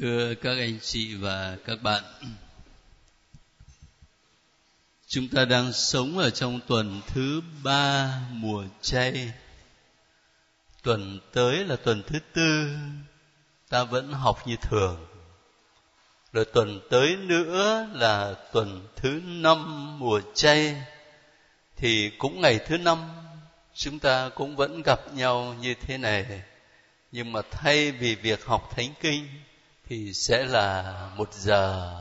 Thưa các anh chị và các bạn, chúng ta đang sống ở trong tuần thứ 3 mùa chay. Tuần tới là tuần thứ 4, ta vẫn học như thường. Rồi tuần tới nữa là tuần thứ 5 mùa chay, thì cũng ngày thứ 5 chúng ta cũng vẫn gặp nhau như thế này. Nhưng mà thay vì việc học thánh kinh thì sẽ là một giờ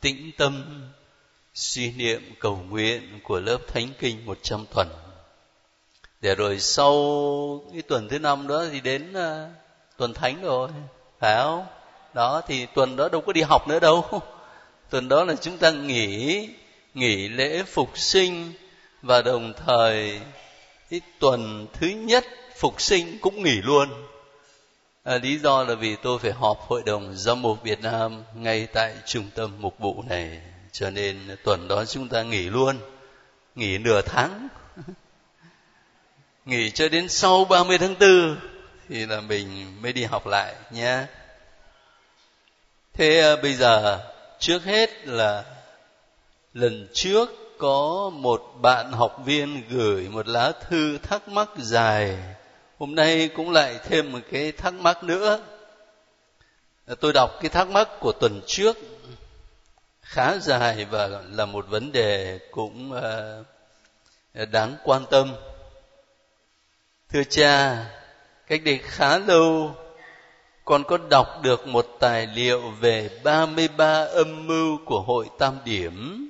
tĩnh tâm suy niệm cầu nguyện của lớp thánh kinh 100 tuần. Để rồi sau cái tuần thứ 5 đó thì đến tuần thánh rồi, phải không? Đó thì tuần đó đâu có đi học nữa đâu. Tuần đó là chúng ta nghỉ lễ phục sinh, và đồng thời cái tuần thứ nhất phục sinh cũng nghỉ luôn. Lý do là vì tôi phải họp Hội đồng Giám mục Việt Nam ngay tại trung tâm mục vụ này, cho nên tuần đó chúng ta nghỉ luôn, nghỉ nửa tháng, nghỉ cho đến sau 30 tháng 4 thì là mình mới đi học lại nhé. Thế bây giờ trước hết là lần trước có một bạn học viên gửi một lá thư thắc mắc dài. Hôm nay cũng lại thêm một cái thắc mắc nữa. Tôi đọc cái thắc mắc của tuần trước khá dài và là một vấn đề cũng đáng quan tâm. Thưa cha, cách đây khá lâu con có đọc được một tài liệu về 33 âm mưu của Hội Tam Điểm.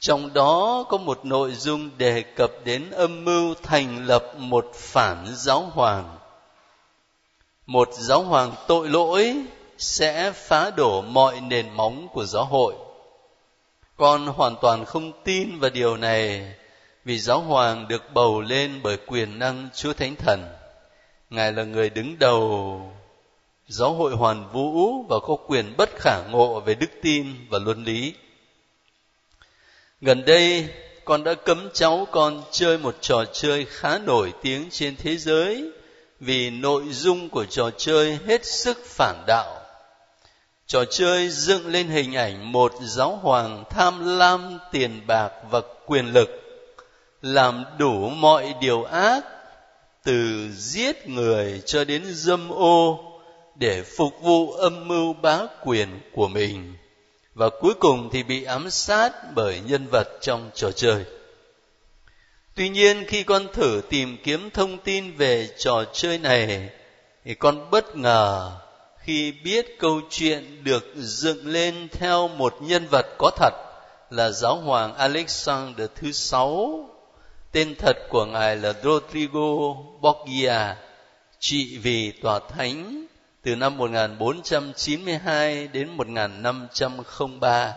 Trong đó có một nội dung đề cập đến âm mưu thành lập một phản giáo hoàng. Một giáo hoàng tội lỗi sẽ phá đổ mọi nền móng của giáo hội. Con hoàn toàn không tin vào điều này, vì giáo hoàng được bầu lên bởi quyền năng Chúa Thánh Thần. Ngài là người đứng đầu giáo hội hoàn vũ và có quyền bất khả ngộ về đức tin và luân lý. Gần đây, con đã cấm cháu con chơi một trò chơi khá nổi tiếng trên thế giới vì nội dung của trò chơi hết sức phản đạo. Trò chơi dựng lên hình ảnh một giáo hoàng tham lam tiền bạc và quyền lực, làm đủ mọi điều ác, từ giết người cho đến dâm ô, để phục vụ âm mưu bá quyền của mình. Và cuối cùng thì bị ám sát bởi nhân vật trong trò chơi. Tuy nhiên, khi con thử tìm kiếm thông tin về trò chơi này, thì con bất ngờ khi biết câu chuyện được dựng lên theo một nhân vật có thật là Giáo hoàng Alexander thứ sáu. Tên thật của ngài là Rodrigo Borgia, trị vì tòa thánh từ năm 1492 đến 1503.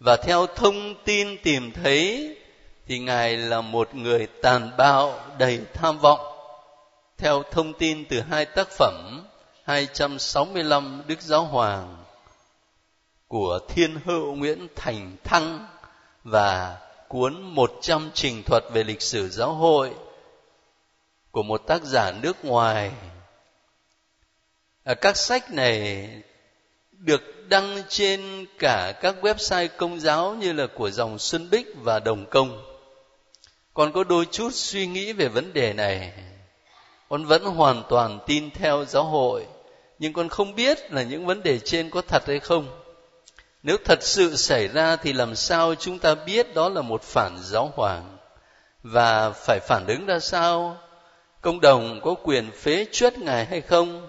Và theo thông tin tìm thấy thì ngài là một người tàn bạo đầy tham vọng. Theo thông tin từ hai tác phẩm 265 Đức Giáo Hoàng của Thiên Hữu Nguyễn Thành Thăng và cuốn 100 trình thuật về lịch sử giáo hội của một tác giả nước ngoài. Các sách này được đăng trên cả các website công giáo như là của dòng Xuân Bích và Đồng Công. Con có đôi chút suy nghĩ về vấn đề này. Con vẫn hoàn toàn tin theo giáo hội, nhưng con không biết là những vấn đề trên có thật hay không. Nếu thật sự xảy ra thì làm sao chúng ta biết đó là một phản giáo hoàng, và phải phản ứng ra sao? Công đồng có quyền phế truất ngài hay không?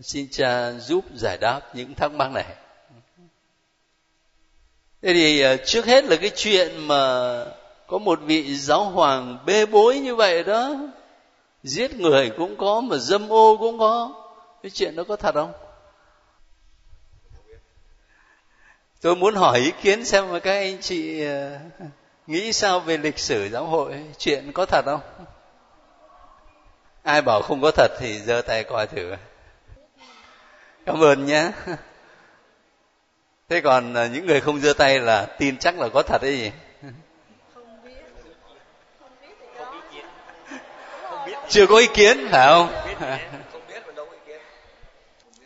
Xin cha giúp giải đáp những thắc mắc này. Thế thì trước hết là cái chuyện mà có một vị giáo hoàng bê bối như vậy đó, giết người cũng có mà dâm ô cũng có, cái chuyện đó có thật không? Tôi muốn hỏi ý kiến xem mà các anh chị nghĩ sao về lịch sử giáo hội, chuyện có thật không? Ai bảo không có thật thì giơ tay coi thử. Cảm ơn nhé. Thế còn những người không giơ tay là tin chắc là có thật đấy gì? Không biết. Chưa có ý kiến phải không? Không biết, không biết mà đâu có ý kiến.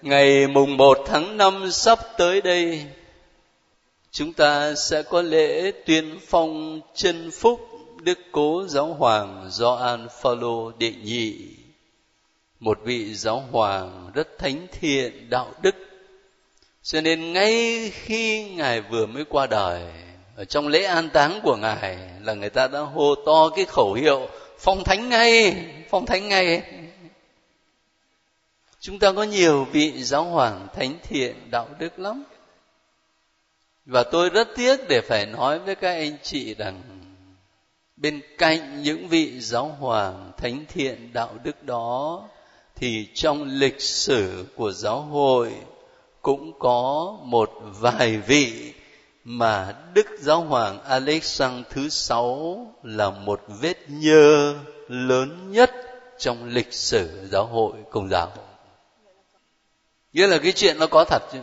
Ngày mùng 1 tháng 5 sắp tới đây, chúng ta sẽ có lễ tuyên phong chân phúc Đức Cố Giáo Hoàng Gioan Phaolô đệ nhị, một vị giáo hoàng rất thánh thiện, đạo đức. Cho nên ngay khi Ngài vừa mới qua đời, ở trong lễ an táng của Ngài là người ta đã hô to cái khẩu hiệu phong thánh ngay, phong thánh ngay. Chúng ta có nhiều vị giáo hoàng thánh thiện, đạo đức lắm. Và tôi rất tiếc để phải nói với các anh chị rằng bên cạnh những vị giáo hoàng thánh thiện, đạo đức đó thì trong lịch sử của giáo hội cũng có một vài vị mà Đức Giáo Hoàng Alexander thứ sáu là một vết nhơ lớn nhất trong lịch sử giáo hội Công giáo. Nghĩa là cái chuyện nó có thật chứ.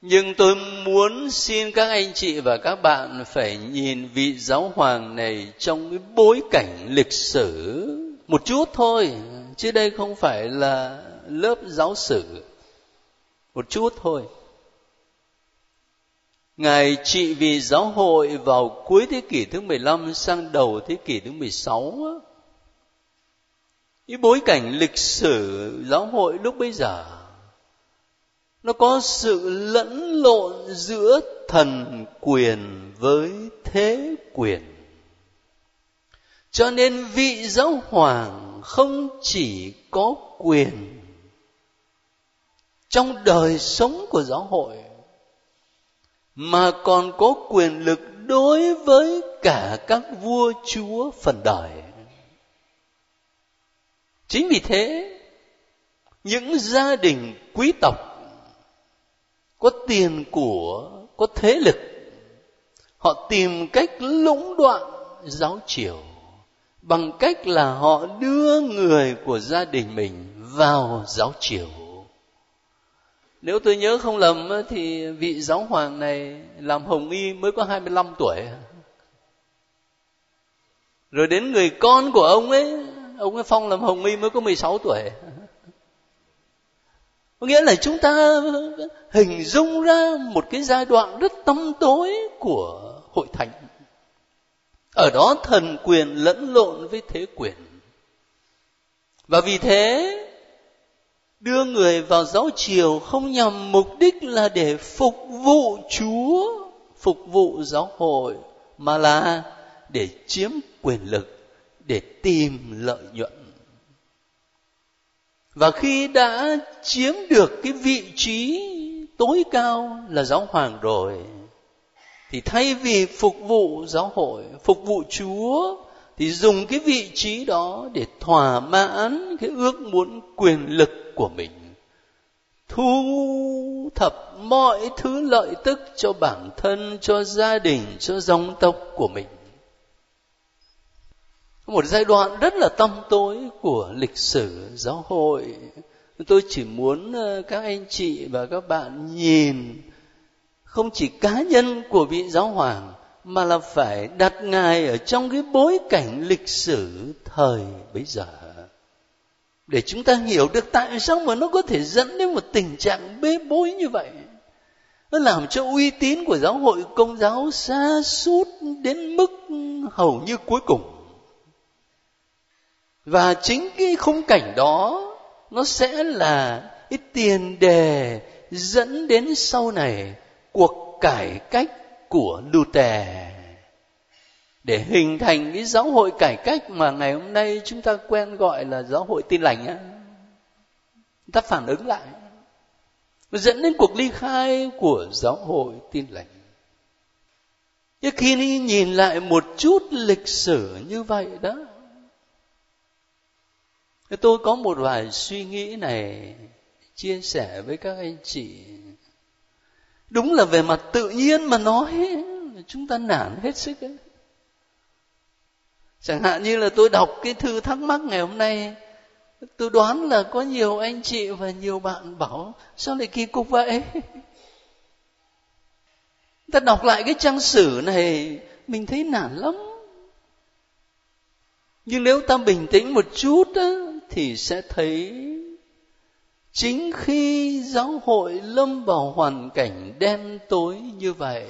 Nhưng tôi muốn xin các anh chị và các bạn phải nhìn vị giáo hoàng này trong cái bối cảnh lịch sử một chút thôi, chứ đây không phải là lớp giáo sử, một chút thôi. Ngài trị vì giáo hội vào cuối thế kỷ thứ 15 sang đầu thế kỷ thứ 16. Cái bối cảnh lịch sử giáo hội lúc bấy giờ nó có sự lẫn lộn giữa thần quyền với thế quyền. Cho nên vị giáo hoàng không chỉ có quyền trong đời sống của giáo hội mà còn có quyền lực đối với cả các vua chúa phần đời. Chính vì thế, những gia đình quý tộc có tiền của, có thế lực, họ tìm cách lũng đoạn giáo triều bằng cách là họ đưa người của gia đình mình vào giáo triều. Nếu tôi nhớ không lầm thì vị giáo hoàng này làm hồng y mới có 25 tuổi. Rồi đến người con của ông ấy phong làm hồng y mới có 16 tuổi. Có nghĩa là chúng ta hình dung ra một cái giai đoạn rất tăm tối của hội thánh. Ở đó thần quyền lẫn lộn với thế quyền. Và vì thế đưa người vào giáo triều không nhằm mục đích là để phục vụ Chúa, phục vụ giáo hội, mà là để chiếm quyền lực, để tìm lợi nhuận. Và khi đã chiếm được cái vị trí tối cao là giáo hoàng rồi, thì thay vì phục vụ giáo hội, phục vụ Chúa, thì dùng cái vị trí đó để thỏa mãn cái ước muốn quyền lực của mình, thu thập mọi thứ lợi tức cho bản thân, cho gia đình, cho dòng tộc của mình. Một giai đoạn rất là tăm tối của lịch sử giáo hội. Tôi chỉ muốn các anh chị và các bạn nhìn không chỉ cá nhân của vị giáo hoàng mà là phải đặt Ngài ở trong cái bối cảnh lịch sử thời bấy giờ, để chúng ta hiểu được tại sao mà nó có thể dẫn đến một tình trạng bê bối như vậy. Nó làm cho uy tín của giáo hội Công giáo sa sút đến mức hầu như cuối cùng. Và chính cái khung cảnh đó nó sẽ là cái tiền đề dẫn đến sau này cuộc cải cách của Luther, để hình thành cái giáo hội cải cách mà ngày hôm nay chúng ta quen gọi là giáo hội tin lành á. Chúng ta phản ứng lại, nó dẫn đến cuộc ly khai của giáo hội tin lành. Nhưng khi nhìn lại một chút lịch sử như vậy đó, tôi có một vài suy nghĩ này chia sẻ với các anh chị. Đúng là về mặt tự nhiên mà nói, chúng ta nản hết sức ấy. Chẳng hạn như là tôi đọc cái thư thắc mắc ngày hôm nay, tôi đoán là có nhiều anh chị và nhiều bạn bảo sao lại kỳ cục vậy. Ta đọc lại cái trang sử này mình thấy nản lắm. Nhưng nếu ta bình tĩnh một chút thì sẽ thấy Chính khi giáo hội lâm vào hoàn cảnh đen tối như vậy,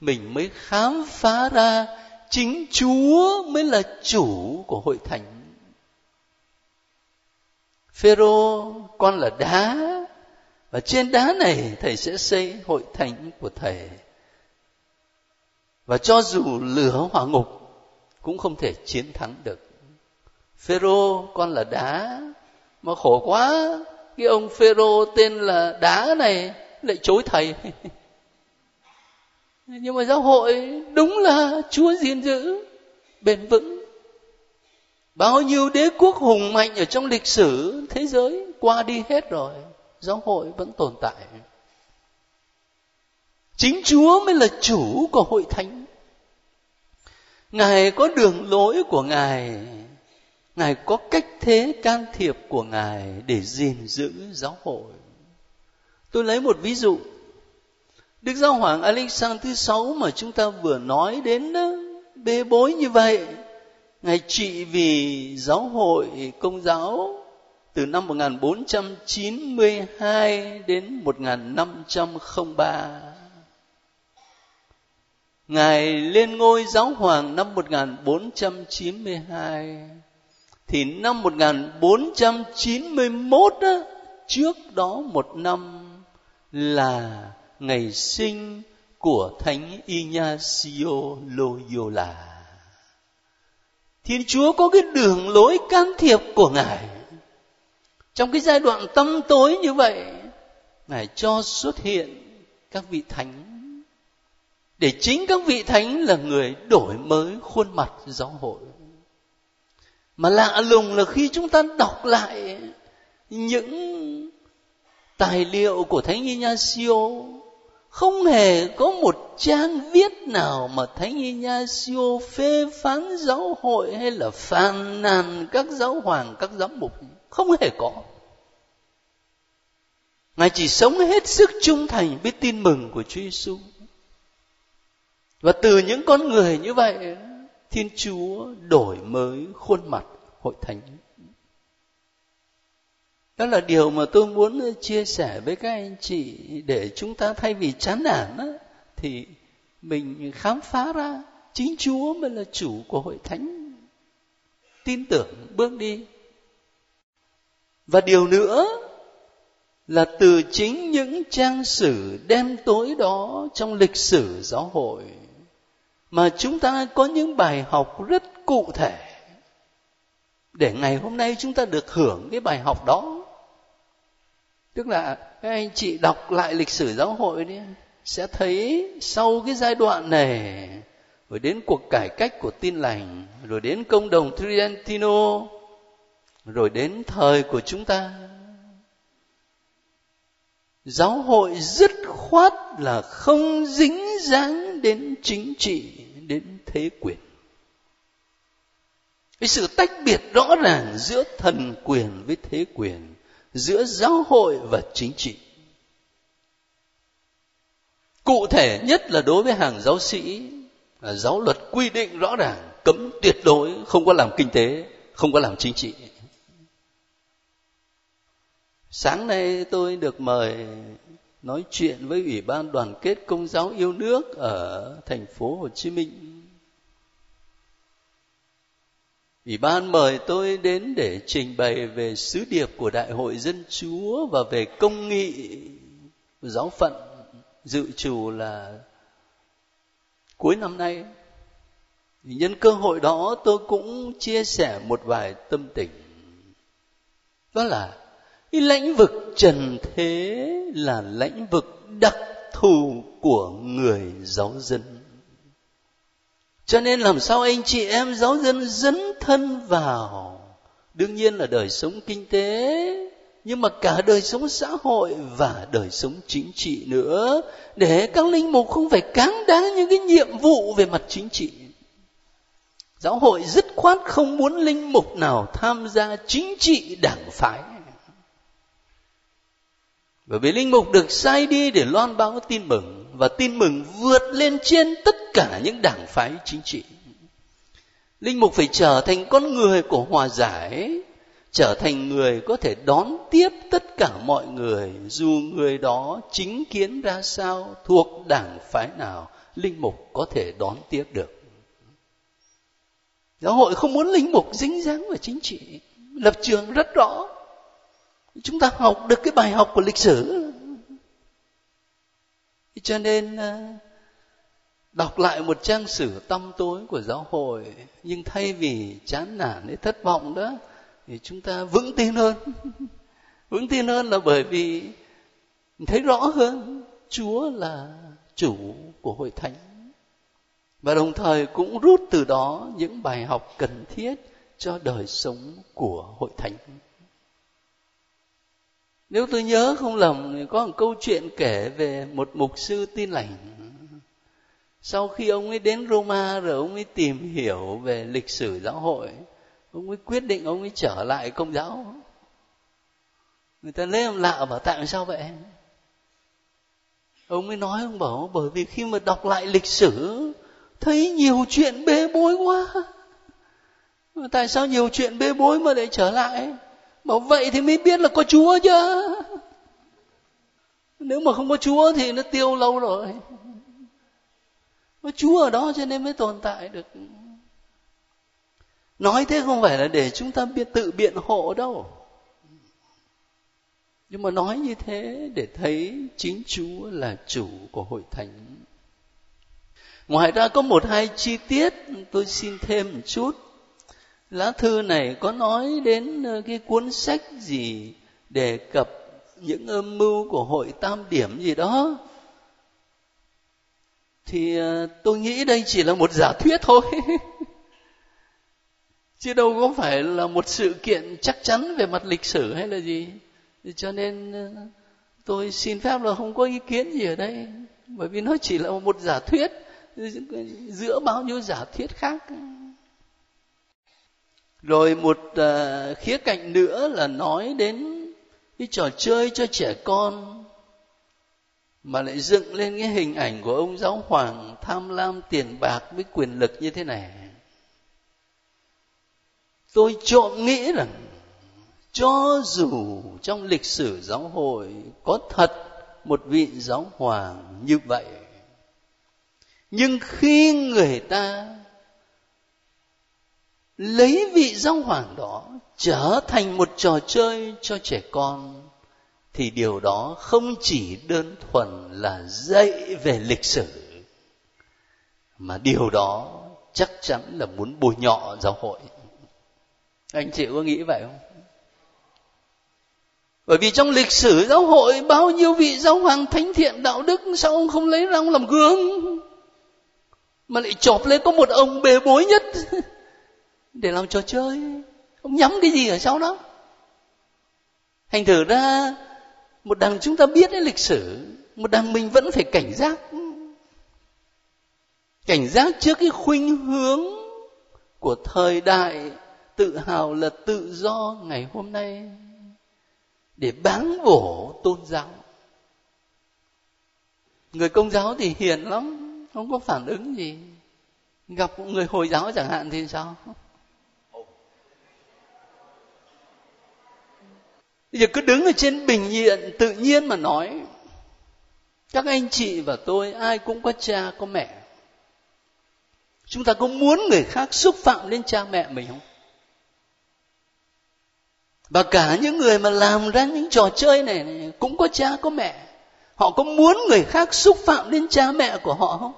mình mới khám phá ra chính Chúa mới là chủ của hội thánh. Phêrô, con là đá, và trên đá này thầy sẽ xây hội thánh của thầy. Và cho dù lửa hỏa ngục cũng không thể chiến thắng được. Phêrô, con là đá, mà khổ quá, cái ông Phêrô tên là đá này lại chối thầy. Nhưng mà giáo hội đúng là Chúa gìn giữ bền vững. Bao nhiêu đế quốc hùng mạnh ở trong lịch sử thế giới qua đi hết rồi, giáo hội vẫn tồn tại. Chính Chúa mới là chủ của hội thánh. Ngài có đường lối của Ngài, Ngài có cách thế can thiệp của Ngài để gìn giữ giáo hội. Tôi lấy một ví dụ. Đức Giáo Hoàng Alexander thứ sáu mà chúng ta vừa nói đến đó, bê bối như vậy, Ngài trị vì giáo hội Công giáo từ năm 1492 đến 1503. Ngài lên ngôi giáo hoàng năm 1492. Thì năm 1491 đó, trước đó một năm là ngày sinh của Thánh Ignacio Loyola. Thiên Chúa có cái đường lối can thiệp của Ngài. Trong cái giai đoạn tăm tối như vậy, Ngài cho xuất hiện các vị thánh, để chính các vị thánh là người đổi mới khuôn mặt giáo hội. Mà lạ lùng là khi chúng ta đọc lại những tài liệu của Thánh Ignacio, không hề có một trang viết nào mà Thánh Ignacio phê phán giáo hội hay là phàn nàn các giáo hoàng, các giám mục. Không hề có. Ngài chỉ sống hết sức trung thành với tin mừng của Chúa Giêsu. Và từ những con người như vậy, Thiên Chúa đổi mới khuôn mặt hội thánh. Đó là điều mà tôi muốn chia sẻ với các anh chị, để chúng ta thay vì chán nản thì mình khám phá ra chính Chúa mới là chủ của hội thánh. Tin tưởng bước đi. Và điều nữa là từ chính những trang sử đen tối đó trong lịch sử giáo hội mà chúng ta có những bài học rất cụ thể, để ngày hôm nay chúng ta được hưởng cái bài học đó. Tức là các anh chị đọc lại lịch sử giáo hội đi, sẽ thấy sau cái giai đoạn này, rồi đến cuộc cải cách của Tin Lành, rồi đến công đồng Tridentino, rồi đến thời của chúng ta, giáo hội dứt khoát là không dính dáng đến chính trị, đến thế quyền. Cái sự tách biệt rõ ràng giữa thần quyền với thế quyền, giữa giáo hội và chính trị. Cụ thể nhất là đối với hàng giáo sĩ, là giáo luật quy định rõ ràng cấm tuyệt đối không có làm kinh tế, không có làm chính trị. Sáng nay tôi được mời nói chuyện với Ủy ban Đoàn kết Công giáo yêu nước ở thành phố Hồ Chí Minh. Ủy ban mời tôi đến để trình bày về sứ điệp của Đại hội Dân Chúa và về công nghị giáo phận dự trù là cuối năm nay. Nhân cơ hội đó tôi cũng chia sẻ một vài tâm tình. Đó là cái lãnh vực trần thế là lãnh vực đặc thù của người giáo dân. Cho nên làm sao anh chị em giáo dân dấn thân vào, đương nhiên là đời sống kinh tế, nhưng mà cả đời sống xã hội và đời sống chính trị nữa, để các linh mục không phải cáng đáng những cái nhiệm vụ về mặt chính trị. Giáo hội dứt khoát không muốn linh mục nào tham gia chính trị đảng phái. Bởi vì linh mục được sai đi để loan báo tin mừng, và tin mừng vượt lên trên tất cả những đảng phái chính trị. Linh mục phải trở thành con người của hòa giải, trở thành người có thể đón tiếp tất cả mọi người, dù người đó chính kiến ra sao, thuộc đảng phái nào, linh mục có thể đón tiếp được. Giáo hội không muốn linh mục dính dáng vào chính trị, lập trường rất rõ. Chúng ta học được cái bài học của lịch sử. Cho nên đọc lại một trang sử tăm tối của giáo hội, nhưng thay vì chán nản hay thất vọng đó, thì chúng ta vững tin hơn. Vững tin hơn là bởi vì thấy rõ hơn Chúa là chủ của hội thánh, và đồng thời cũng rút từ đó những bài học cần thiết cho đời sống của hội thánh. Nếu tôi nhớ không lầm thì có một câu chuyện kể về một mục sư Tin Lành. Sau khi ông ấy đến Roma rồi ông ấy tìm hiểu về lịch sử giáo hội, ông ấy quyết định ông ấy trở lại Công giáo. Người ta lấy làm lạ bảo tại sao vậy? Ông ấy nói, ông bảo bởi vì khi mà đọc lại lịch sử thấy nhiều chuyện bê bối quá. Mà tại sao nhiều chuyện bê bối mà lại trở lại? Bảo vậy thì mới biết là có Chúa chứ. Nếu mà không có Chúa thì nó tiêu lâu rồi. Có Chúa ở đó cho nên mới tồn tại được. Nói thế không phải là để chúng ta tự biện hộ đâu. Nhưng mà nói như thế để thấy chính Chúa là chủ của hội thánh. Ngoài ra có một hai chi tiết tôi xin thêm một chút. Lá thư này có nói đến cái cuốn sách gì đề cập những âm mưu của hội Tam Điểm gì đó. Thì tôi nghĩ đây chỉ là một giả thuyết thôi. Chứ đâu có phải là một sự kiện chắc chắn về mặt lịch sử hay là gì. Cho nên tôi xin phép là không có ý kiến gì ở đây. Bởi vì nó chỉ là một giả thuyết giữa bao nhiêu giả thuyết khác. Rồi một khía cạnh nữa là nói đến cái trò chơi cho trẻ con, mà lại dựng lên cái hình ảnh của ông giáo hoàng tham lam tiền bạc với quyền lực như thế này. Tôi trộm nghĩ rằng cho dù trong lịch sử giáo hội có thật một vị giáo hoàng như vậy, nhưng khi người ta lấy vị giáo hoàng đó trở thành một trò chơi cho trẻ con, thì điều đó không chỉ đơn thuần là dạy về lịch sử, mà điều đó chắc chắn là muốn bôi nhọ giáo hội. Anh chị có nghĩ vậy không? Bởi vì trong lịch sử giáo hội bao nhiêu vị giáo hoàng thánh thiện đạo đức, sao ông không lấy ra ông làm gương, mà lại chộp lấy có một ông bề bối nhất để làm trò chơi? Ông nhắm cái gì ở sau đó? Thành thử ra một đằng chúng ta biết đến lịch sử, một đằng mình vẫn phải cảnh giác. Cảnh giác trước cái khuynh hướng của thời đại tự hào là tự do ngày hôm nay để báng bổ tôn giáo. Người Công giáo thì hiền lắm, không có phản ứng gì. Gặp người Hồi giáo chẳng hạn thì sao? Bây giờ cứ đứng ở trên bình diện tự nhiên mà nói. Các anh chị và tôi ai cũng có cha có mẹ. Chúng ta có muốn người khác xúc phạm đến cha mẹ mình không? Và cả những người mà làm ra những trò chơi này cũng có cha có mẹ. Họ có muốn người khác xúc phạm đến cha mẹ của họ không?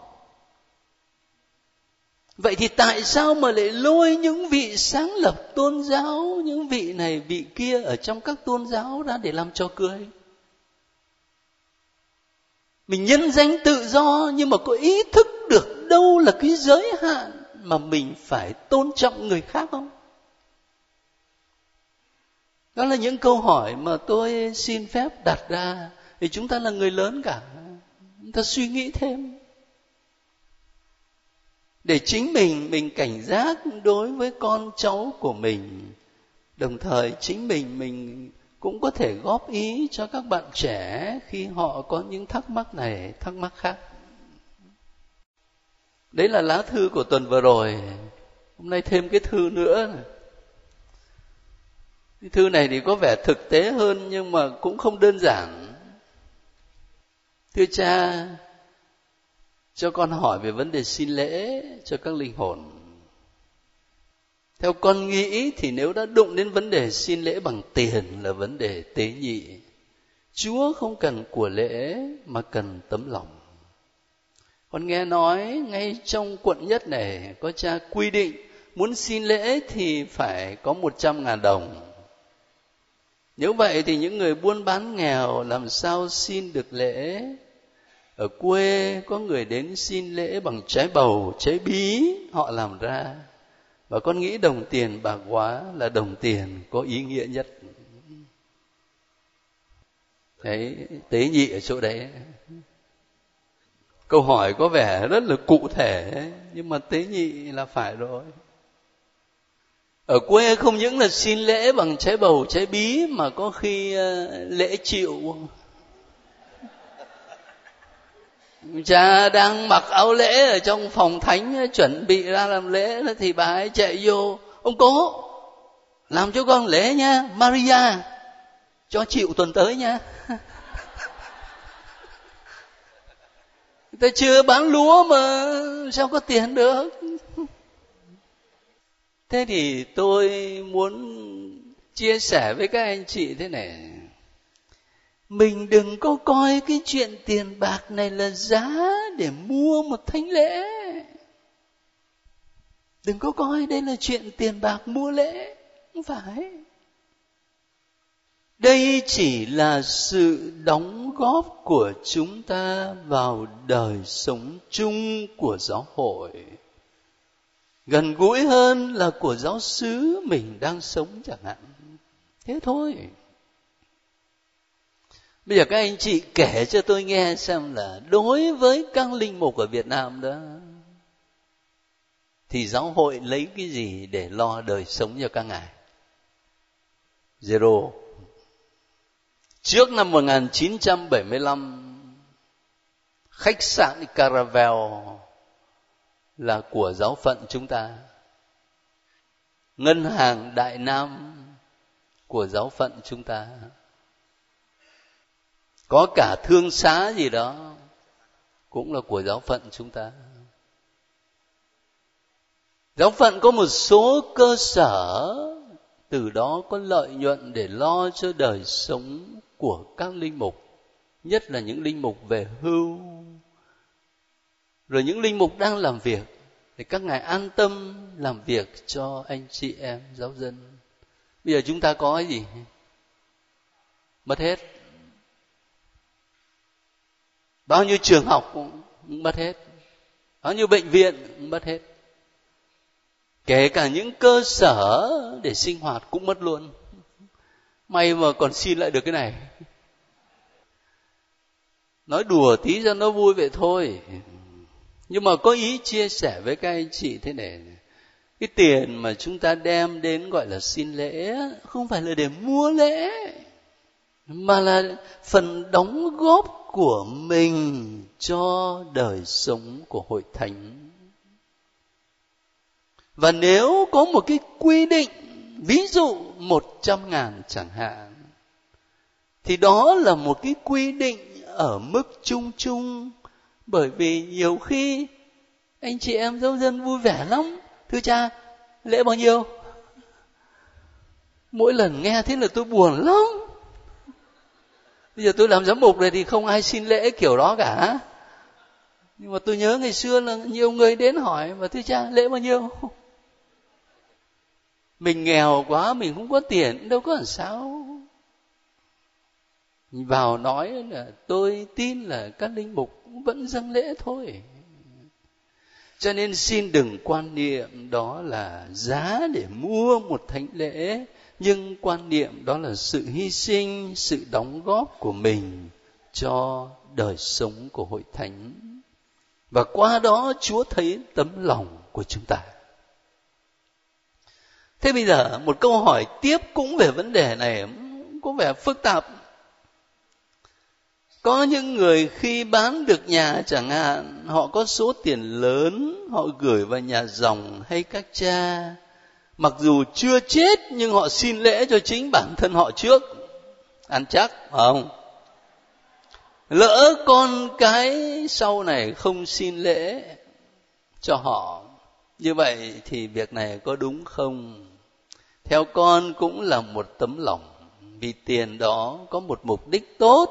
Vậy thì tại sao mà lại lôi những vị sáng lập tôn giáo, những vị này vị kia ở trong các tôn giáo ra để làm trò cười? Mình nhân danh tự do, nhưng mà có ý thức được đâu là cái giới hạn mà mình phải tôn trọng người khác không? Đó là những câu hỏi mà tôi xin phép đặt ra. Thì chúng ta là người lớn cả, chúng ta suy nghĩ thêm để chính mình cảnh giác đối với con cháu của mình. Đồng thời chính mình cũng có thể góp ý cho các bạn trẻ khi họ có những thắc mắc này, thắc mắc khác. Đấy là lá thư của tuần vừa rồi. Hôm nay thêm cái thư nữa. Thư này thì có vẻ thực tế hơn nhưng mà cũng không đơn giản. Thưa cha, cho con hỏi về vấn đề xin lễ cho các linh hồn. Theo con nghĩ thì nếu đã đụng đến vấn đề xin lễ bằng tiền là vấn đề tế nhị. Chúa không cần của lễ mà cần tấm lòng. Con nghe nói ngay trong quận nhất này có cha quy định muốn xin lễ thì phải có 100.000 đồng. Nếu vậy thì những người buôn bán nghèo làm sao xin được lễ? Ở quê có người đến xin lễ bằng trái bầu, trái bí họ làm ra. Và con nghĩ đồng tiền bạc hóa là đồng tiền có ý nghĩa nhất. Đấy, tế nhị ở chỗ đấy. Câu hỏi có vẻ rất là cụ thể, nhưng mà tế nhị là phải rồi. Ở quê không những là xin lễ bằng trái bầu, trái bí, mà có khi lễ chịu. Cha đang mặc áo lễ ở trong phòng thánh chuẩn bị ra làm lễ, thì bà ấy chạy vô: ông cố làm cho con lễ nha, Maria, cho chịu tuần tới nha. Người ta chưa bán lúa mà sao có tiền được. Thế thì tôi muốn chia sẻ với các anh chị thế này: mình đừng có coi cái chuyện tiền bạc này là giá để mua một thánh lễ. Đừng có coi đây là chuyện tiền bạc mua lễ, không phải. Đây chỉ là sự đóng góp của chúng ta vào đời sống chung của giáo hội, gần gũi hơn là của giáo xứ mình đang sống chẳng hạn. Thế thôi. Bây giờ các anh chị kể cho tôi nghe xem là đối với các linh mục ở Việt Nam đó thì giáo hội lấy cái gì để lo đời sống cho các ngài? Zero. Trước năm 1975, khách sạn Caravelle là của giáo phận chúng ta. Ngân hàng Đại Nam của giáo phận chúng ta. Có cả thương xá gì đó cũng là của giáo phận chúng ta. Giáo phận có một số cơ sở, từ đó có lợi nhuận để lo cho đời sống của các linh mục, nhất là những linh mục về hưu, rồi những linh mục đang làm việc, để các ngài an tâm làm việc cho anh chị em giáo dân. Bây giờ chúng ta có cái gì? Mất hết. Bao nhiêu trường học cũng mất hết, bao nhiêu bệnh viện cũng mất hết, kể cả những cơ sở để sinh hoạt cũng mất luôn. May mà còn xin lại được cái này. Nói đùa tí cho nó vui vậy thôi, nhưng mà có ý chia sẻ với các anh chị thế này: cái tiền mà chúng ta đem đến gọi là xin lễ không phải là để mua lễ, mà là phần đóng góp của mình cho đời sống của hội thánh. Và nếu có một cái quy định, ví dụ 100.000 chẳng hạn, thì đó là một cái quy định ở mức chung chung. Bởi vì nhiều khi anh chị em giáo dân vui vẻ lắm: thưa cha, lễ bao nhiêu? Mỗi lần nghe thế là tôi buồn lắm. Bây giờ tôi làm giám mục rồi thì không ai xin lễ kiểu đó cả. Nhưng mà tôi nhớ ngày xưa là nhiều người đến hỏi: mà thưa cha, lễ bao nhiêu? Mình nghèo quá, mình không có tiền, đâu có làm sao. Vào nói là tôi tin là các linh mục vẫn dâng lễ thôi. Cho nên xin đừng quan niệm đó là giá để mua một thánh lễ, nhưng quan niệm đó là sự hy sinh, sự đóng góp của mình cho đời sống của hội thánh. Và qua đó Chúa thấy tấm lòng của chúng ta. Thế bây giờ một câu hỏi tiếp cũng về vấn đề này, có vẻ phức tạp. Có những người khi bán được nhà chẳng hạn, họ có số tiền lớn, họ gửi vào nhà dòng hay các cha, mặc dù chưa chết nhưng họ xin lễ cho chính bản thân họ trước, ăn chắc phải không? Lỡ con cái sau này không xin lễ cho họ, như vậy thì việc này có đúng không? Theo con cũng là một tấm lòng, vì tiền đó có một mục đích tốt.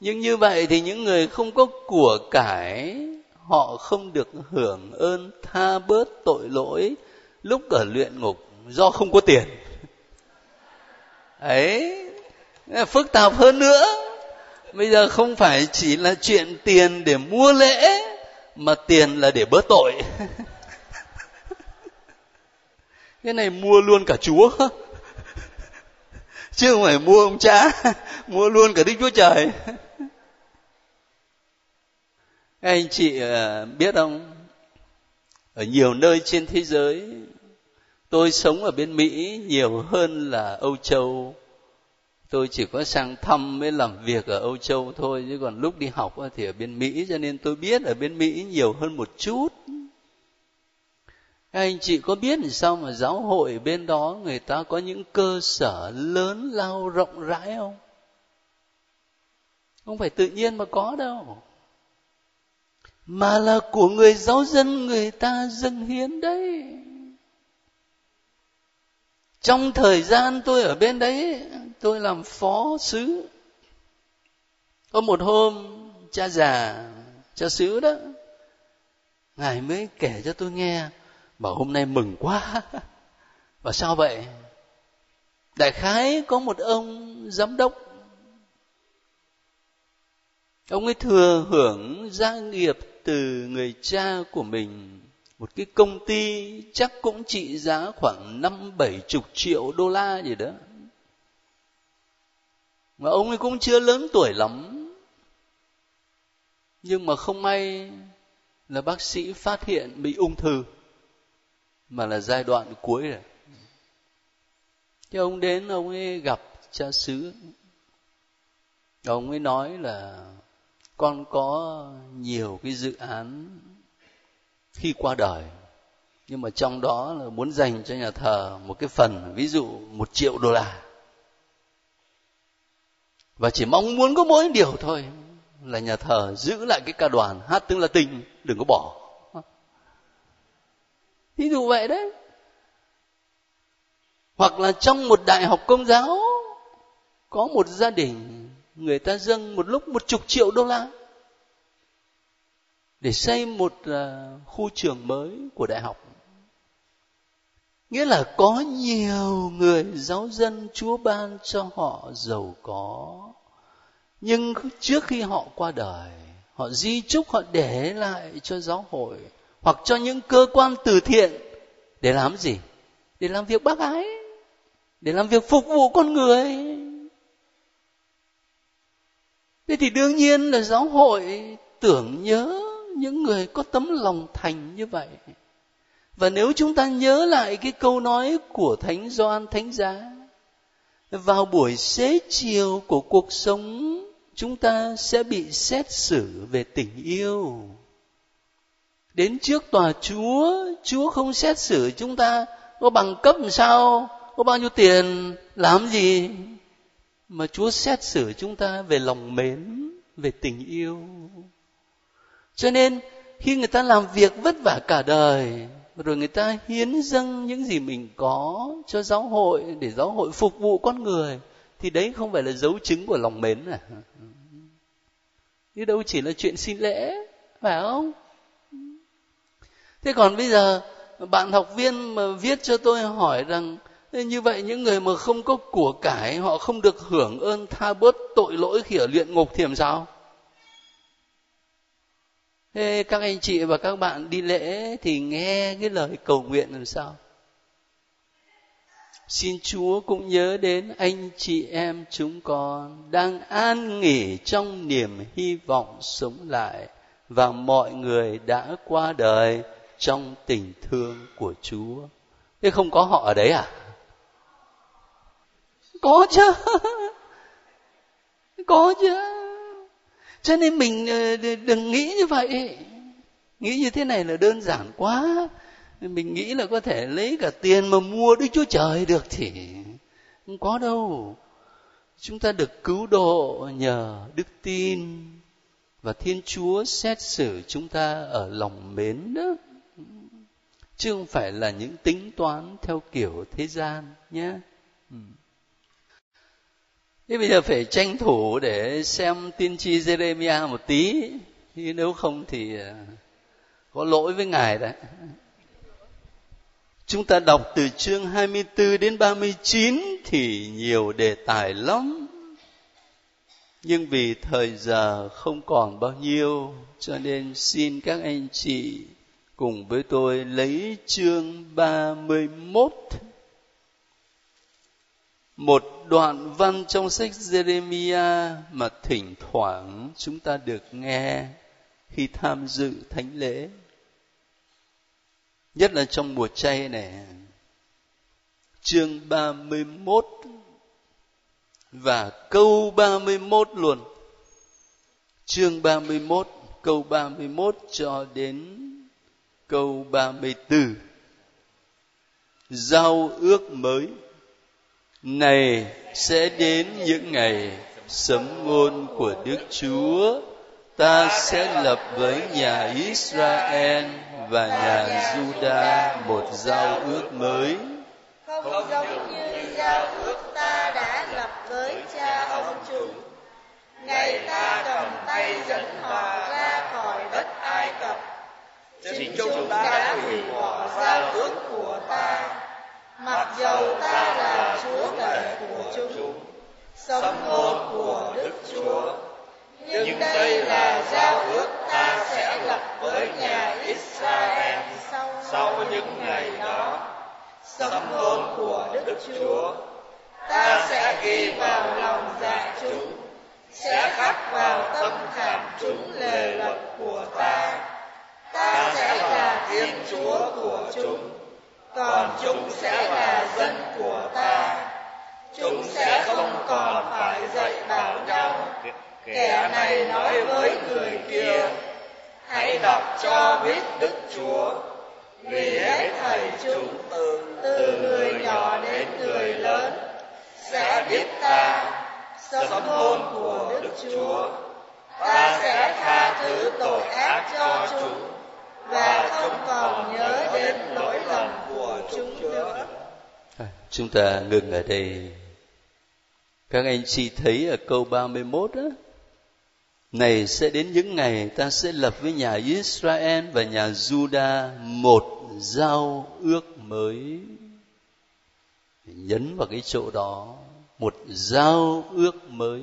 Nhưng như vậy thì những người không có của cải, họ không được hưởng ơn tha bớt tội lỗi lúc ở luyện ngục do không có tiền. Ấy, phức tạp hơn nữa. Bây giờ không phải chỉ là chuyện tiền để mua lễ, mà tiền là để bớt tội. Cái này mua luôn cả Chúa, chứ không phải mua ông cha, mua luôn cả Đức Chúa Trời. Các anh chị biết không, ở nhiều nơi trên thế giới, tôi sống ở bên Mỹ nhiều hơn là Âu Châu. Tôi chỉ có sang thăm mới làm việc ở Âu Châu thôi, chứ còn lúc đi học thì ở bên Mỹ, cho nên tôi biết ở bên Mỹ nhiều hơn một chút. Các anh chị có biết làm sao mà giáo hội bên đó người ta có những cơ sở lớn lao rộng rãi không? Không phải tự nhiên mà có đâu, mà là của người giáo dân người ta dâng hiến đấy. Trong thời gian tôi ở bên đấy, tôi làm phó sứ, có một hôm cha già, cha sứ đó, ngài mới kể cho tôi nghe, bảo hôm nay mừng quá. Bảo sao vậy? Đại khái có một ông giám đốc, ông ấy thừa hưởng gia nghiệp từ người cha của mình, một cái công ty chắc cũng trị giá khoảng 50-70 triệu đô la gì đó. Mà ông ấy cũng chưa lớn tuổi lắm, nhưng mà không may là bác sĩ phát hiện bị ung thư, mà là giai đoạn cuối rồi. Thế ông đến, ông ấy gặp cha xứ, ông ấy nói là con có nhiều cái dự án khi qua đời, nhưng mà trong đó là muốn dành cho nhà thờ một cái phần, ví dụ 1 triệu đô la, và chỉ mong muốn có mỗi điều thôi là nhà thờ giữ lại cái ca đoàn hát tiếng Latin, đừng có bỏ. Thí dụ vậy đấy. Hoặc là trong một đại học công giáo, có một gia đình người ta dâng một lúc 10 triệu đô la để xây một khu trường mới của đại học. Nghĩa là có nhiều người giáo dân Chúa ban cho họ giàu có, nhưng trước khi họ qua đời, họ di chúc họ để lại cho giáo hội hoặc cho những cơ quan từ thiện để làm gì? Để làm việc bác ái, để làm việc phục vụ con người. Thế thì đương nhiên là giáo hội tưởng nhớ những người có tấm lòng thành như vậy. Và nếu chúng ta nhớ lại cái câu nói của Thánh Gioan Thánh Giá, vào buổi xế chiều của cuộc sống, chúng ta sẽ bị xét xử về tình yêu. Đến trước tòa Chúa, Chúa không xét xử chúng ta có bằng cấp làm sao, có bao nhiêu tiền, làm gì, mà Chúa xét xử chúng ta về lòng mến, về tình yêu. Cho nên khi người ta làm việc vất vả cả đời, rồi người ta hiến dâng những gì mình có cho giáo hội để giáo hội phục vụ con người, thì đấy không phải là dấu chứng của lòng mến à? Chứ đâu chỉ là chuyện xin lễ, phải không? Thế còn bây giờ bạn học viên mà viết cho tôi hỏi rằng như vậy những người mà không có của cải họ không được hưởng ơn tha bớt tội lỗi khi ở luyện ngục thì làm sao? Thế các anh chị và các bạn đi lễ thì nghe cái lời cầu nguyện làm sao? Xin Chúa cũng nhớ đến anh chị em chúng con đang an nghỉ trong niềm hy vọng sống lại, và mọi người đã qua đời trong tình thương của Chúa. Thế không có họ ở đấy à? Có chứ. Có chứ. Cho nên mình đừng nghĩ như vậy. Nghĩ như thế này là đơn giản quá. Mình nghĩ là có thể lấy cả tiền mà mua Đức Chúa Trời được thì không có đâu. Chúng ta được cứu độ nhờ đức tin, và Thiên Chúa xét xử chúng ta ở lòng mến đó, chứ không phải là những tính toán theo kiểu thế gian nhé. Thế bây giờ phải tranh thủ để xem tiên tri Jeremiah một tí, chứ nếu không thì có lỗi với Ngài đấy. Chúng ta đọc từ chương 24 đến 39 thì nhiều đề tài lắm, nhưng vì thời giờ không còn bao nhiêu, cho nên xin các anh chị cùng với tôi lấy chương 31, một đoạn văn trong sách Jeremiah mà thỉnh thoảng chúng ta được nghe khi tham dự thánh lễ, nhất là trong mùa chay này. Chương 31 và câu 31 luôn. Chương 31, câu 31 cho đến câu 34. Giao ước mới này sẽ đến những ngày, sấm ngôn của Đức Chúa, ta sẽ lập với nhà Israel và nhà Juda một giao ước mới, không giống như giao ước ta đã lập với cha ông chủ, ngày ta cầm tay dẫn họ ra khỏi đất Ai Cập. Chính chúng đã hủy bỏ giao ước của ta, mặc dầu ta là Chúa Tể của chúng, sấm ngôn của Đức Chúa. Nhưng đây là giao ước ta sẽ lập với nhà Israel sau những ngày đó, sấm ngôn của Đức Chúa. Ta sẽ ghi vào lòng dạ chúng, sẽ khắc vào tâm khảm chúng lề luật của ta. Ta sẽ là Thiên Chúa của chúng, còn chúng sẽ là dân của ta. Chúng sẽ không còn phải dạy bảo nhau, kẻ này nói với người kia, hãy đọc cho biết Đức Chúa. Vì hết thảy chúng, từ người nhỏ đến người lớn, sẽ biết ta, sấm ngôn của Đức Chúa. Ta sẽ tha thứ tội ác cho chúng, và không còn nhớ đến lỗi lầm của chúng nữa. Chúng ta ngừng ở đây. Các anh chị thấy ở câu 31 đó, này sẽ đến những ngày ta sẽ lập với nhà Israel và nhà Juda một giao ước mới. Nhấn vào cái chỗ đó, một giao ước mới.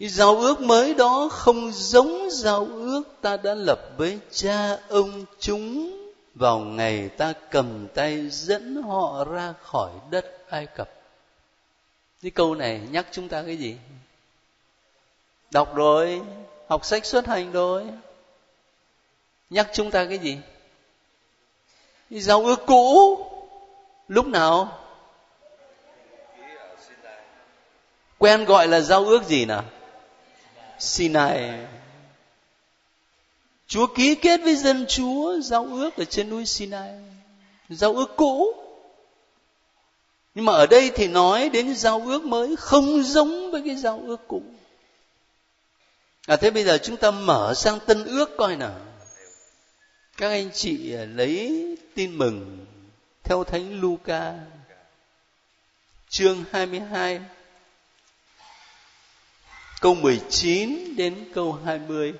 Cái giao ước mới đó không giống giao ước ta đã lập với cha ông chúng vào ngày ta cầm tay dẫn họ ra khỏi đất Ai Cập. Cái câu này nhắc chúng ta cái gì? Đọc rồi, học sách xuất hành rồi. Nhắc chúng ta cái gì? Cái giao ước cũ. Lúc nào? Quen gọi là giao ước gì nào? Sinai. Chúa ký kết với dân Chúa giao ước ở trên núi Sinai, giao ước cũ. Nhưng mà ở đây thì nói đến giao ước mới không giống với cái giao ước cũ. Thế bây giờ chúng ta mở sang Tân Ước coi nào. Các anh chị lấy tin mừng theo Thánh Luca, chương 22, câu 19 đến câu 20.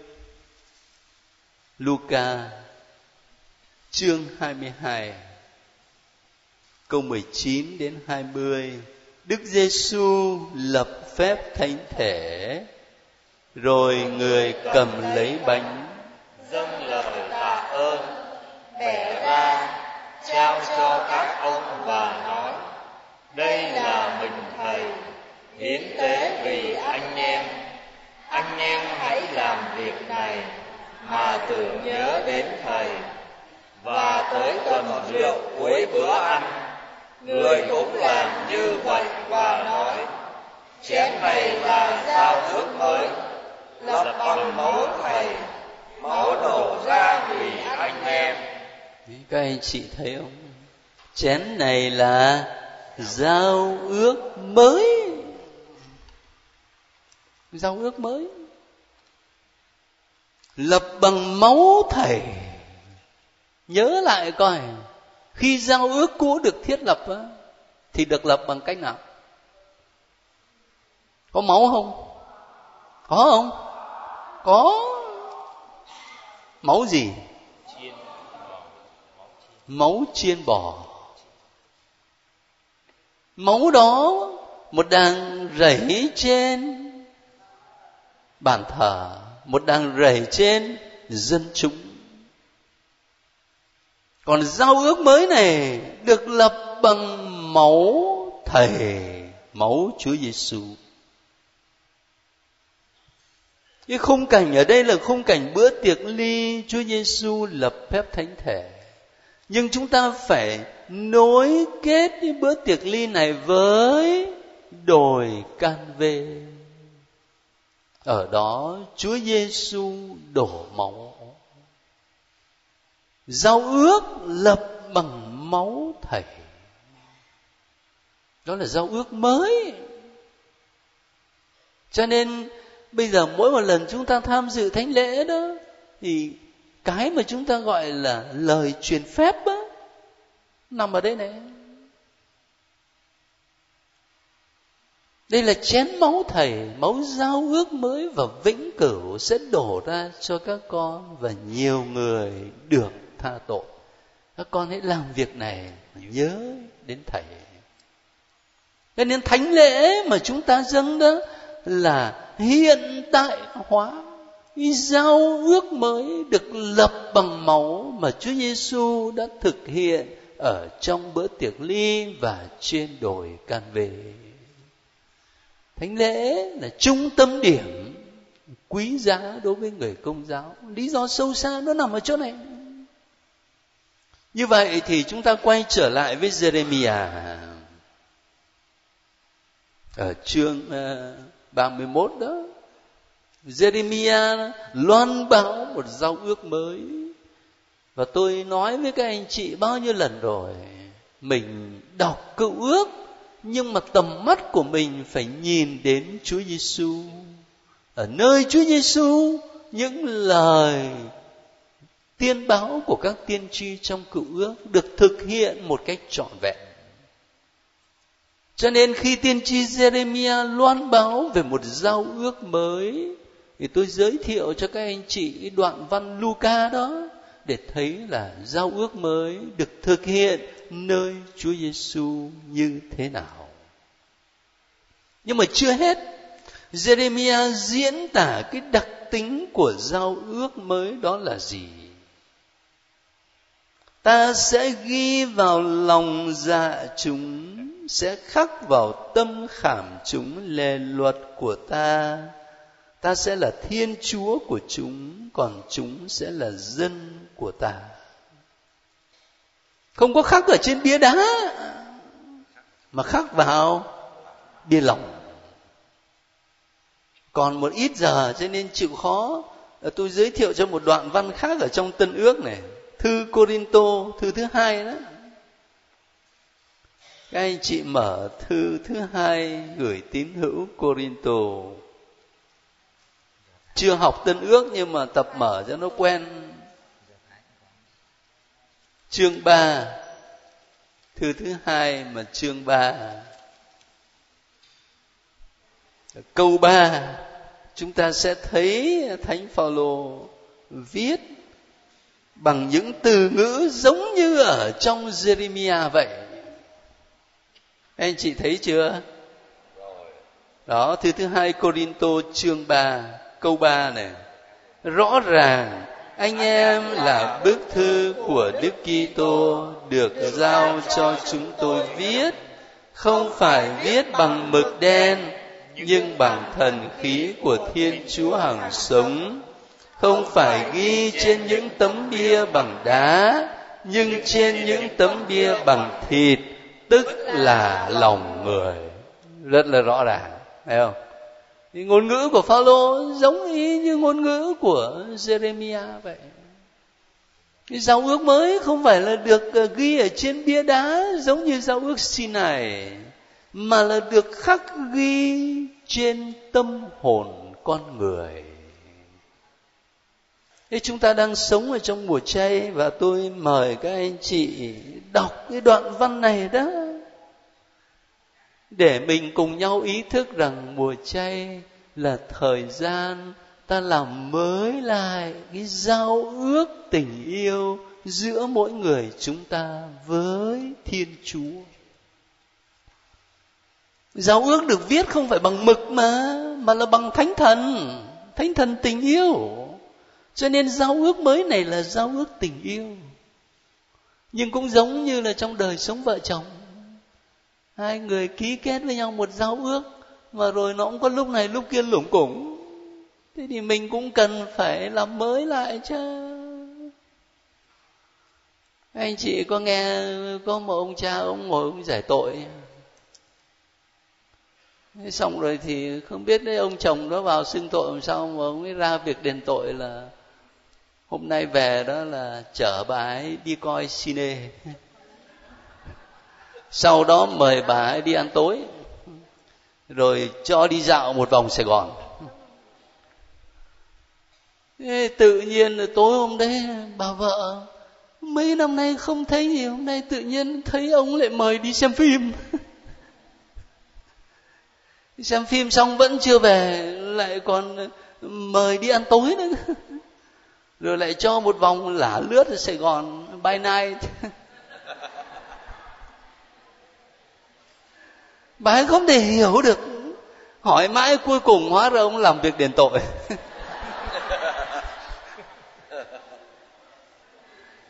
Luca chương 22 câu 19 đến 20. Đức Giêsu lập phép thánh thể, rồi người cầm lấy bánh, dâng lời tạ ơn, bẻ ra, trao cho các ông và nói: đây là mình Thầy, hiến tế vì anh em. Anh em hãy làm việc này mà tưởng nhớ đến Thầy. Và tới tuần rượu cuối bữa ăn, người cũng làm như vậy và nói: chén này là giao ước mới, lập bằng máu Thầy máu đổ ra vì anh em. Thì các anh chị thấy không? Chén này là giao ước mới. Giao ước mới lập bằng máu Thầy. Nhớ lại coi, khi giao ước cũ được thiết lập thì được lập bằng cách nào? Có máu không? Có không? Có. Máu gì? Máu chiên bò. Máu đó một đàn rảy trên bàn thờ, một đàn rảy trên dân chúng. Còn giao ước mới này được lập bằng máu Thầy, máu Chúa Giêsu. Cái khung cảnh ở đây là khung cảnh bữa tiệc ly Chúa Giêsu lập phép thánh thể. Nhưng chúng ta phải nối kết cái bữa tiệc ly này với đồi Canvê. Ở đó Chúa Giêsu đổ máu. Giao ước lập bằng máu Thầy. Đó là giao ước mới. Cho nên bây giờ mỗi một lần chúng ta tham dự thánh lễ đó, thì cái mà chúng ta gọi là lời truyền phép đó, nằm ở đây này. Đây là chén máu Thầy, máu giao ước mới và vĩnh cửu sẽ đổ ra cho các con và nhiều người được tha tội. Các con hãy làm việc này, nhớ đến Thầy. Nên đến thánh lễ mà chúng ta dâng đó là hiện tại hóa. Giao ước mới được lập bằng máu mà Chúa Giêsu đã thực hiện ở trong bữa tiệc ly và trên đồi Canvê. Thánh lễ là trung tâm điểm quý giá đối với người Công giáo. Lý do sâu xa nó nằm ở chỗ này. Như vậy thì chúng ta quay trở lại với Giê-rê-mi-a ở chương 31 đó. Giê-rê-mi-a loan báo một giao ước mới. Và tôi nói với các anh chị bao nhiêu lần rồi, mình đọc Cựu Ước nhưng mà tầm mắt của mình phải nhìn đến Chúa Giêsu. Ở nơi Chúa Giêsu, những lời tiên báo của các tiên tri trong Cựu Ước được thực hiện một cách trọn vẹn. Cho nên khi tiên tri Giê-rê-mi-a loan báo về một giao ước mới, thì tôi giới thiệu cho các anh chị đoạn văn Luca đó để thấy là giao ước mới được thực hiện nơi Chúa Giêsu như thế nào. Nhưng mà chưa hết, Giê-rê-mi-a diễn tả cái đặc tính của giao ước mới đó là gì? Ta sẽ ghi vào lòng dạ chúng, sẽ khắc vào tâm khảm chúng lề luật của ta. Ta sẽ là Thiên Chúa của chúng, còn chúng sẽ là dân của ta. Không có khắc ở trên bia đá, mà khắc vào bia lòng. Còn một ít giờ cho nên chịu khó, tôi giới thiệu cho một đoạn văn khác ở trong Tân Ước này, thư Corinto, thư thứ 2 đó. Các anh chị mở thư thứ 2 gửi tín hữu Corinto. Chưa học Tân Ước nhưng mà tập mở cho nó quen. Chương 3, thư thứ 2 mà chương 3. Câu 3, chúng ta sẽ thấy Thánh Phao-lô viết bằng những từ ngữ giống như ở trong Giê-rê-mi-a vậy. Anh chị thấy chưa? Đó, thư thứ 2 Corinto chương 3, câu 3 này. Rõ ràng, anh em là bức thư của Đức Kitô được giao cho chúng tôi viết, không phải viết bằng mực đen, nhưng bằng thần khí của Thiên Chúa hằng sống, không phải ghi trên những tấm bia bằng đá, nhưng trên những tấm bia bằng thịt, tức là lòng người. Rất là rõ ràng, thấy không? Thì ngôn ngữ của Phao-lô giống ý như ngôn ngữ của Giê-rê-mi-a vậy. Cái giao ước mới không phải là được ghi ở trên bia đá giống như giao ước Sinai, mà là được khắc ghi trên tâm hồn con người. Thế chúng ta đang sống ở trong mùa chay, và tôi mời các anh chị đọc cái đoạn văn này đó, để mình cùng nhau ý thức rằng mùa chay là thời gian ta làm mới lại cái giao ước tình yêu giữa mỗi người chúng ta với Thiên Chúa. Giao ước được viết không phải bằng mực mà là bằng Thánh Thần tình yêu. Cho nên giao ước mới này là giao ước tình yêu. Nhưng cũng giống như là trong đời sống vợ chồng, hai người ký kết với nhau một giao ước, mà rồi nó cũng có lúc này lúc kia lủng củng. Thế thì mình cũng cần phải làm mới lại chứ. Anh chị có nghe có một ông cha, ông ngồi ông giải tội, xong rồi thì không biết đấy, ông chồng đó vào xưng tội làm sao mà ông ấy ra việc đền tội là hôm nay về đó là chở bà ấy đi coi cine, sau đó mời bà ấy đi ăn tối, rồi cho đi dạo một vòng Sài Gòn. Thế tự nhiên tối hôm đấy bà vợ mấy năm nay không thấy gì, hôm nay tự nhiên thấy ông lại mời đi xem phim. Xem phim xong vẫn chưa về, lại còn mời đi ăn tối nữa, rồi lại cho một vòng lả lướt ở Sài Gòn by night. Bà ấy không thể hiểu được, hỏi mãi cuối cùng hóa ra ông làm việc đền tội.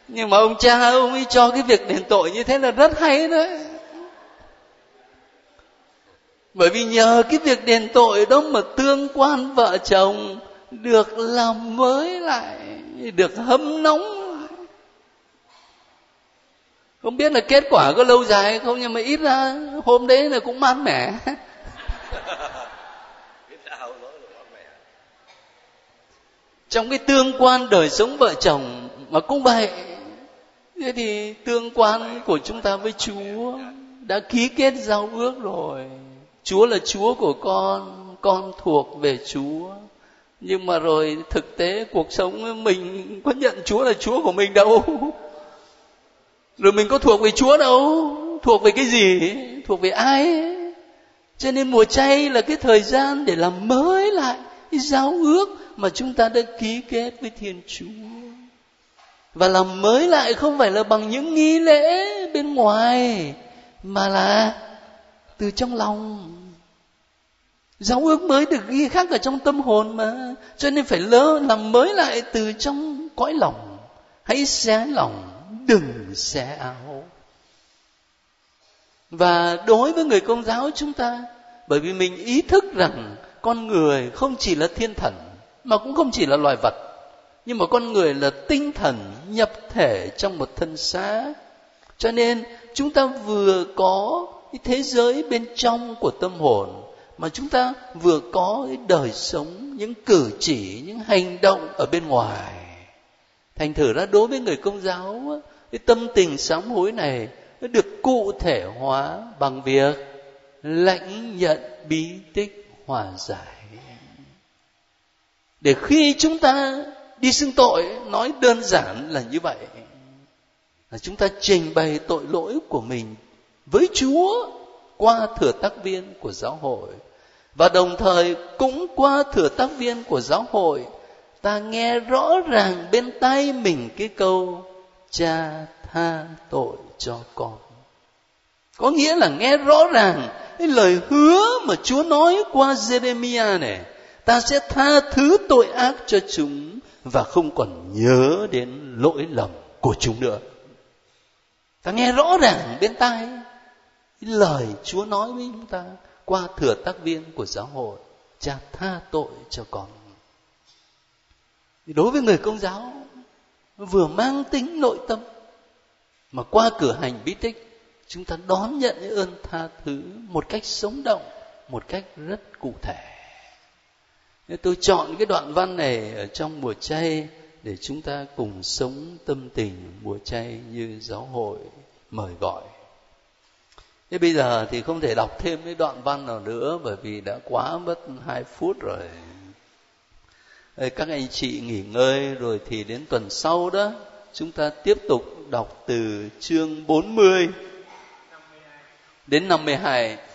Nhưng mà ông cha ông ấy cho cái việc đền tội như thế là rất hay đấy. Bởi vì nhờ cái việc đền tội đó mà tương quan vợ chồng được làm mới lại, được hâm nóng. Không biết là kết quả có lâu dài hay không, nhưng mà ít ra hôm đấy là cũng mát mẻ. Trong cái tương quan đời sống vợ chồng mà cũng vậy. Thế thì tương quan của chúng ta với Chúa đã ký kết giao ước rồi. Chúa là Chúa của con thuộc về Chúa. Nhưng mà rồi thực tế cuộc sống mình có nhận Chúa là Chúa của mình đâu. Rồi mình có thuộc về Chúa đâu, thuộc về cái gì, thuộc về ai. Cho nên mùa chay là cái thời gian để làm mới lại cái giao ước mà chúng ta đã ký kết với Thiên Chúa. Và làm mới lại không phải là bằng những nghi lễ bên ngoài, mà là từ trong lòng. Giáo ước mới được ghi khắc ở trong tâm hồn mà, cho nên phải làm mới lại từ trong cõi lòng. Hãy xé lòng, đừng xé áo. Và đối với người Công giáo chúng ta, bởi vì mình ý thức rằng con người không chỉ là thiên thần, mà cũng không chỉ là loài vật, nhưng mà con người là tinh thần nhập thể trong một thân xác. Cho nên chúng ta vừa có thế giới bên trong của tâm hồn, mà chúng ta vừa có cái đời sống, những cử chỉ, những hành động ở bên ngoài. Thành thử ra đối với người Công giáo, cái tâm tình sám hối này nó được cụ thể hóa bằng việc lãnh nhận bí tích hòa giải. Để khi chúng ta đi xưng tội, nói đơn giản là như vậy, là chúng ta trình bày tội lỗi của mình với Chúa qua thừa tác viên của giáo hội. Và đồng thời cũng qua thừa tác viên của giáo hội, ta nghe rõ ràng bên tai mình cái câu Cha tha tội cho con. Có nghĩa là nghe rõ ràng cái lời hứa mà Chúa nói qua Giê-rê-mi-a này: ta sẽ tha thứ tội ác cho chúng và không còn nhớ đến lỗi lầm của chúng nữa. Ta nghe rõ ràng bên tai lời Chúa nói với chúng ta qua thừa tác viên của giáo hội: Cha tha tội cho con. Đối với người Công giáo, vừa mang tính nội tâm, mà qua cử hành bí tích, chúng ta đón nhận ơn tha thứ một cách sống động, một cách rất cụ thể. Nên tôi chọn cái đoạn văn này ở trong mùa chay để chúng ta cùng sống tâm tình mùa chay như giáo hội mời gọi. Thế bây giờ thì không thể đọc thêm cái đoạn văn nào nữa bởi vì đã quá mất 2 phút rồi. Các anh chị nghỉ ngơi rồi thì đến tuần sau đó chúng ta tiếp tục đọc từ chương 40 đến 52.